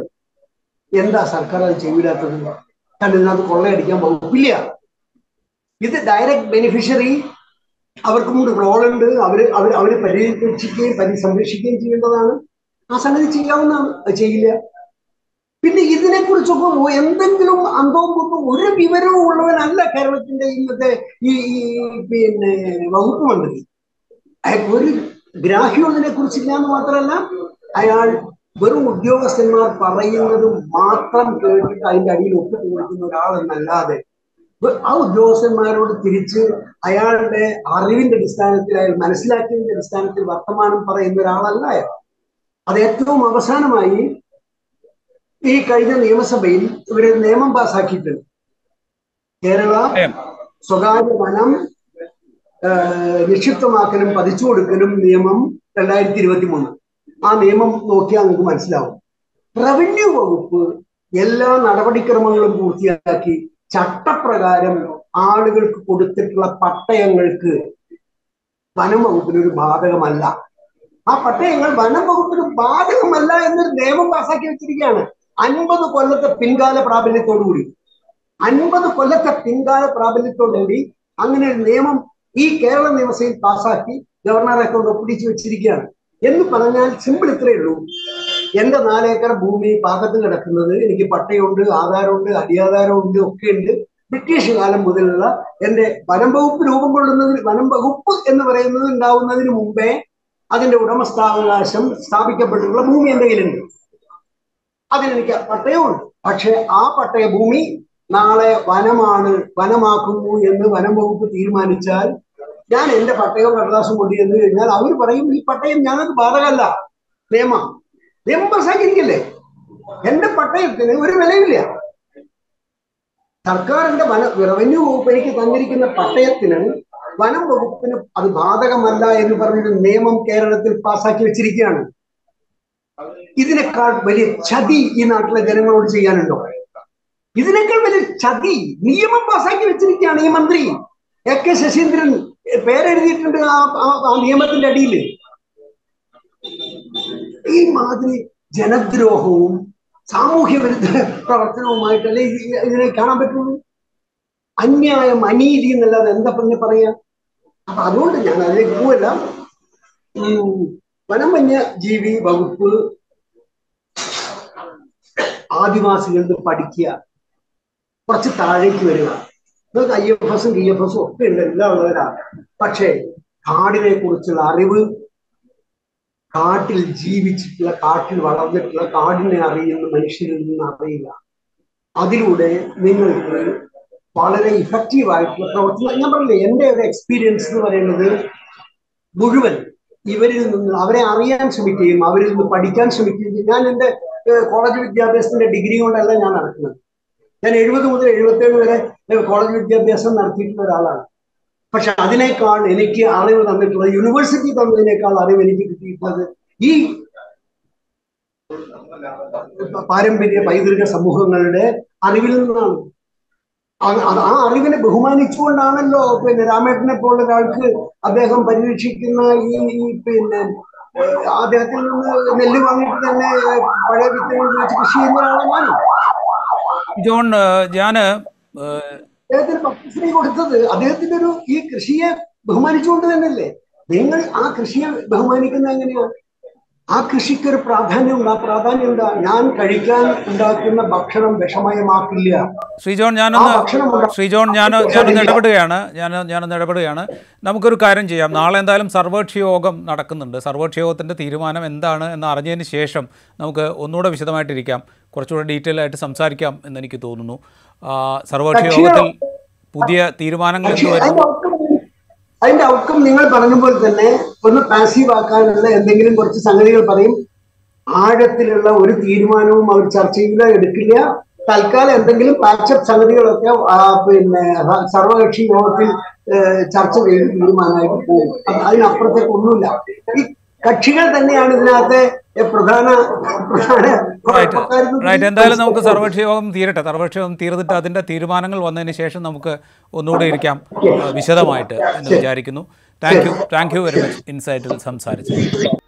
എന്താ സർക്കാർ അത് ചെയ്യില്ലാത്തത്? കാരണം ഇതിനകത്ത് കൊള്ളയടിക്കാൻ വകുപ്പില്ല. ഇത് ഡയറക്റ്റ് ബെനിഫിഷ്യറി അവർക്കും കൂടി റോളുണ്ട്. അവര് അവർ അവരെ പരിരക്ഷിക്കുകയും പരി സംരക്ഷിക്കുകയും ചെയ്യേണ്ടതാണ്. ആ സംഗതി ചെയ്യാവുന്നതാണ്. അത് ചെയ്യില്ല. പിന്നെ ഇതിനെക്കുറിച്ചൊക്കെ എന്തെങ്കിലും അന്തവും ഒരു വിവരവും ഉള്ളവനല്ല കേരളത്തിന്റെ ഇന്നത്തെ ഈ ഈ പിന്നെ വകുപ്പ് മന്ത്രി. ഒരു ഗ്രാഹ്യത്തിനെ കുറിച്ചില്ല എന്ന് മാത്രമല്ല, അയാൾ വെറും ഉദ്യോഗസ്ഥന്മാർ പറയുന്നത് മാത്രം കേട്ടിട്ട് അതിന്റെ അടിയിൽ ഒപ്പിട്ട് കൊടുക്കുന്ന ഒരാളെന്നല്ലാതെ ആ ഉദ്യോഗസ്ഥന്മാരോട് തിരിച്ച് അയാളുടെ അറിവിന്റെ അടിസ്ഥാനത്തിൽ അയാൾ മനസ്സിലാക്കിയതിന്റെ അടിസ്ഥാനത്തിൽ വർത്തമാനം പറയുന്ന ഒരാളല്ല അയാൾ. അത് ഏറ്റവും അവസാനമായി ഈ കഴിഞ്ഞ നിയമസഭയിൽ ഇവര് നിയമം പാസാക്കിയിട്ടുണ്ട്. കേരള സ്വകാര്യ വനം നിക്ഷിപ്തമാക്കലും പതിച്ചു കൊടുക്കലും നിയമം രണ്ടായിരത്തി ഇരുപത്തി മൂന്ന് ആ നിയമം നോക്കിയാൽ നിങ്ങൾക്ക് മനസ്സിലാവും. റവന്യൂ വകുപ്പ് എല്ലാ നടപടിക്രമങ്ങളും പൂർത്തിയാക്കി ചട്ടപ്രകാരം ആളുകൾക്ക് കൊടുത്തിട്ടുള്ള പട്ടയങ്ങൾക്ക് വനം വകുപ്പിനൊരു ബാധകമല്ല. ആ പട്ടയങ്ങൾ വനം വകുപ്പിന് ബാധകമല്ല എന്നൊരു നിയമം പാസാക്കി വെച്ചിരിക്കുകയാണ്. അൻപത് കൊല്ലത്തെ പിൻകാല പ്രാബല്യത്തോടുകൂടി അൻപത് കൊല്ലത്തെ പിൻകാല പ്രാബല്യത്തോടുകൂടി അങ്ങനെ ഒരു നിയമം ഈ കേരള നിയമസഭയിൽ പാസാക്കി ഗവർണറെ കൊണ്ട് ഒപ്പിടിച്ചു വെച്ചിരിക്കുകയാണ്. എന്ന് പറഞ്ഞാൽ സിമ്പിൾ ഇത്രയേ ഉള്ളൂ. എന്റെ നാലേക്കർ ഭൂമി പാകത്ത് കിടക്കുന്നത് എനിക്ക് പട്ടയമുണ്ട്, ആധാരമുണ്ട്, അടിയാധാരമുണ്ട്, ഒക്കെ ഉണ്ട്. ബ്രിട്ടീഷ് കാലം മുതലുള്ള എന്റെ വനം വകുപ്പ് രൂപം കൊള്ളുന്നതിന് വനം വകുപ്പ് എന്ന് പറയുന്നത് ഉണ്ടാവുന്നതിന് മുമ്പേ അതിന്റെ ഉടമസ്ഥാവകാശം സ്ഥാപിക്കപ്പെട്ടിട്ടുള്ള ഭൂമി എന്റെ കയ്യിലുണ്ട്. അതിനെനിക്ക് പട്ടയമുണ്ട്. പക്ഷെ ആ പട്ടയ ഭൂമി നാളെ വനമാണ് വനമാക്കുന്നു എന്ന് വനം വകുപ്പ് തീരുമാനിച്ചാൽ ഞാൻ എന്റെ പട്ടയവും കടലാസും കൊണ്ട് എന്ന് കഴിഞ്ഞാൽ അവർ പറയും ഈ പട്ടയം ഞങ്ങൾക്ക് ബാധകമല്ല. നിയമ നിയമം പ്രസാരിക്കില്ലേ? എന്റെ പട്ടയത്തിന് ഒരു വിലയില്ല. സർക്കാരിന്റെ വന റവന്യൂ വകുപ്പ് എനിക്ക് തന്നിരിക്കുന്ന പട്ടയത്തിന് വനം വകുപ്പിന് അത് ബാധകമല്ല എന്ന് പറഞ്ഞൊരു നിയമം കേരളത്തിൽ പാസാക്കി വെച്ചിരിക്കുകയാണ്. ഇതിനേക്കാൾ വലിയ ചതി ഈ നാട്ടിലെ ജനങ്ങളോട് ചെയ്യാനുണ്ടോ? ഇതിനേക്കാൾ വലിയ ചതി നിയമം പാസാക്കി വെച്ചിരിക്കുകയാണ് ഈ മന്ത്രി. എ കെ ശശീന്ദ്രൻ പേരെഴുതിയിട്ടുണ്ട് ആ നിയമത്തിന്റെ അടിയിൽ. ഈ മാതിരി ജനദ്രോഹവും സാമൂഹ്യ വിരുദ്ധ പ്രവർത്തനവുമായിട്ടല്ലേ ഇതിനെ കാണാൻ പറ്റുള്ളൂ. അന്യായം, അനീതി എന്നല്ലാതെ എന്താ പിന്നെ പറയാ? അപ്പൊ അതുകൊണ്ട് ഞാൻ അതിലേക്ക് പോവല്ല. വനവന്യജീവി വകുപ്പ് ആദിവാസികളിൽ നിന്ന് പഠിക്കുക, കുറച്ച് താഴേക്ക് വരിക. നിങ്ങൾക്ക് ഐ എഫ് എസും ഡി എഫ് എസും ഒക്കെ ഉണ്ട്, എല്ലാം ഉള്ളവരാണ്. പക്ഷേ കാടിനെ കുറിച്ചുള്ള അറിവ്, കാട്ടിൽ ജീവിച്ചിട്ടുള്ള, കാട്ടിൽ വളർന്നിട്ടുള്ള, കാടിനെ അറിയുന്ന മനുഷ്യരിൽ നിന്ന് അറിയുക. അതിലൂടെ നിങ്ങൾക്ക് വളരെ ഇഫക്റ്റീവായിട്ടുള്ള പ്രവർത്തനം. ഞാൻ പറഞ്ഞില്ലേ, എൻ്റെ ഒരു എക്സ്പീരിയൻസ് എന്ന് പറയുന്നത് മുഴുവൻ ഇവരിൽ നിന്ന്, അവരെ അറിയാൻ ശ്രമിക്കുകയും അവരിൽ നിന്ന് പഠിക്കാൻ ശ്രമിക്കുകയും. ഞാൻ എൻ്റെ കോളേജ് വിദ്യാഭ്യാസത്തിന്റെ ഡിഗ്രി കൊണ്ടല്ല ഞാൻ നടക്കുന്നത്. ഞാൻ എഴുപത് മുതൽ എഴുപത്തേഴ് വരെ കോളേജ് വിദ്യാഭ്യാസം നടത്തിയിട്ടുള്ള ഒരാളാണ്. പക്ഷെ അതിനേക്കാൾ എനിക്ക് അറിവ് തന്നിട്ടുള്ളത്, യൂണിവേഴ്സിറ്റി തന്നതിനേക്കാൾ അറിവ് എനിക്ക് കിട്ടിയിട്ടുള്ളത് ഈ പാരമ്പര്യ പൈതൃക സമൂഹങ്ങളുടെ അറിവിൽ നിന്നാണ്. ആ അറിവിനെ ബഹുമാനിച്ചുകൊണ്ടാണല്ലോ പിന്നെ രാമേട്ടനെ പോലുള്ള ഒരാൾക്ക് അദ്ദേഹം പരിരക്ഷിക്കുന്ന ഈ പിന്നെ അദ്ദേഹത്തിൽ നിന്ന് നെല്ല് വാങ്ങിയിട്ട് തന്നെ പഴയ വിത്തുകൾ ഉപയോഗിച്ച് കൃഷി ചെയ്യുന്നതാണ് ഞാൻ. ജോൺ, ഞാന് അദ്ദേഹത്തിന് പത്മശ്രീ കൊടുത്തത് അദ്ദേഹത്തിന്റെ ഒരു ഈ കൃഷിയെ ബഹുമാനിച്ചുകൊണ്ട് തന്നെയല്ലേ. നിങ്ങൾ ആ കൃഷിയെ ബഹുമാനിക്കുന്നത് എങ്ങനെയാ? ആ കൃഷിക്കൊരു പ്രാധാന്യമുണ്ട്. ആ പ്രാധാന്യം എന്താ? ഞാൻ കഴിക്കാൻ ഉണ്ടാക്കുന്ന ഭക്ഷണം വിഷമയമാക്കില്ല. ശ്രീജോൺ, ഞാനൊന്ന് ശ്രീജോൺ ഞാൻ ഞാനൊന്ന് ഇടപെടുകയാണ് ഞാൻ ഞാനൊന്ന് ഇടപെടുകയാണ് നമുക്കൊരു കാര്യം ചെയ്യാം. നാളെ എന്തായാലും സർവകക്ഷി യോഗം നടക്കുന്നുണ്ട്. സർവകക്ഷി യോഗത്തിൻ്റെ തീരുമാനം എന്താണ് എന്ന് അറിഞ്ഞതിന് ശേഷം നമുക്ക് ഒന്നുകൂടെ വിശദമായിട്ടിരിക്കാം, കുറച്ചുകൂടെ ഡീറ്റെയിൽ ആയിട്ട് സംസാരിക്കാം എന്നെനിക്ക് തോന്നുന്നു. സർവകക്ഷി യോഗത്തിൽ പുതിയ തീരുമാനങ്ങൾ അതിന്റെ ഔട്ട്കം നിങ്ങൾ പറഞ്ഞ പോലെ തന്നെ ഒന്ന് പാസീവ് ആക്കാനുള്ള എന്തെങ്കിലും കുറച്ച് സംഗതികൾ പറയും. ആഴത്തിലുള്ള ഒരു തീരുമാനവും അവർ ചർച്ച ചെയ്യില്ല, എടുക്കില്ല. തൽക്കാലം എന്തെങ്കിലും പാച്ചപ്പ് സംഗതികളൊക്കെ പിന്നെ സർവകക്ഷി യോഗത്തിൽ ചർച്ച ചെയ്ത് തീരുമാനമായിട്ട് പോകും. അതിനപ്പുറത്തേക്ക് ഒന്നുമില്ല. ഈ കക്ഷികൾ തന്നെയാണ് ഇതിനകത്തെ പ്രധാന പ്രധാന റൈറ്റ്. എന്തായാലും നമുക്ക് സർവകക്ഷി യോഗം തീരട്ടെ. സർവകക്ഷി യോഗം തീർന്നിട്ട് അതിൻ്റെ തീരുമാനങ്ങൾ വന്നതിന് ശേഷം നമുക്ക് ഒന്നുകൂടെ ഇരിക്കാം വിശദമായിട്ട് എന്ന് വിചാരിക്കുന്നു. Thank you thank you very much ഇൻസൈറ്റിൽ സംസാരിച്ചു.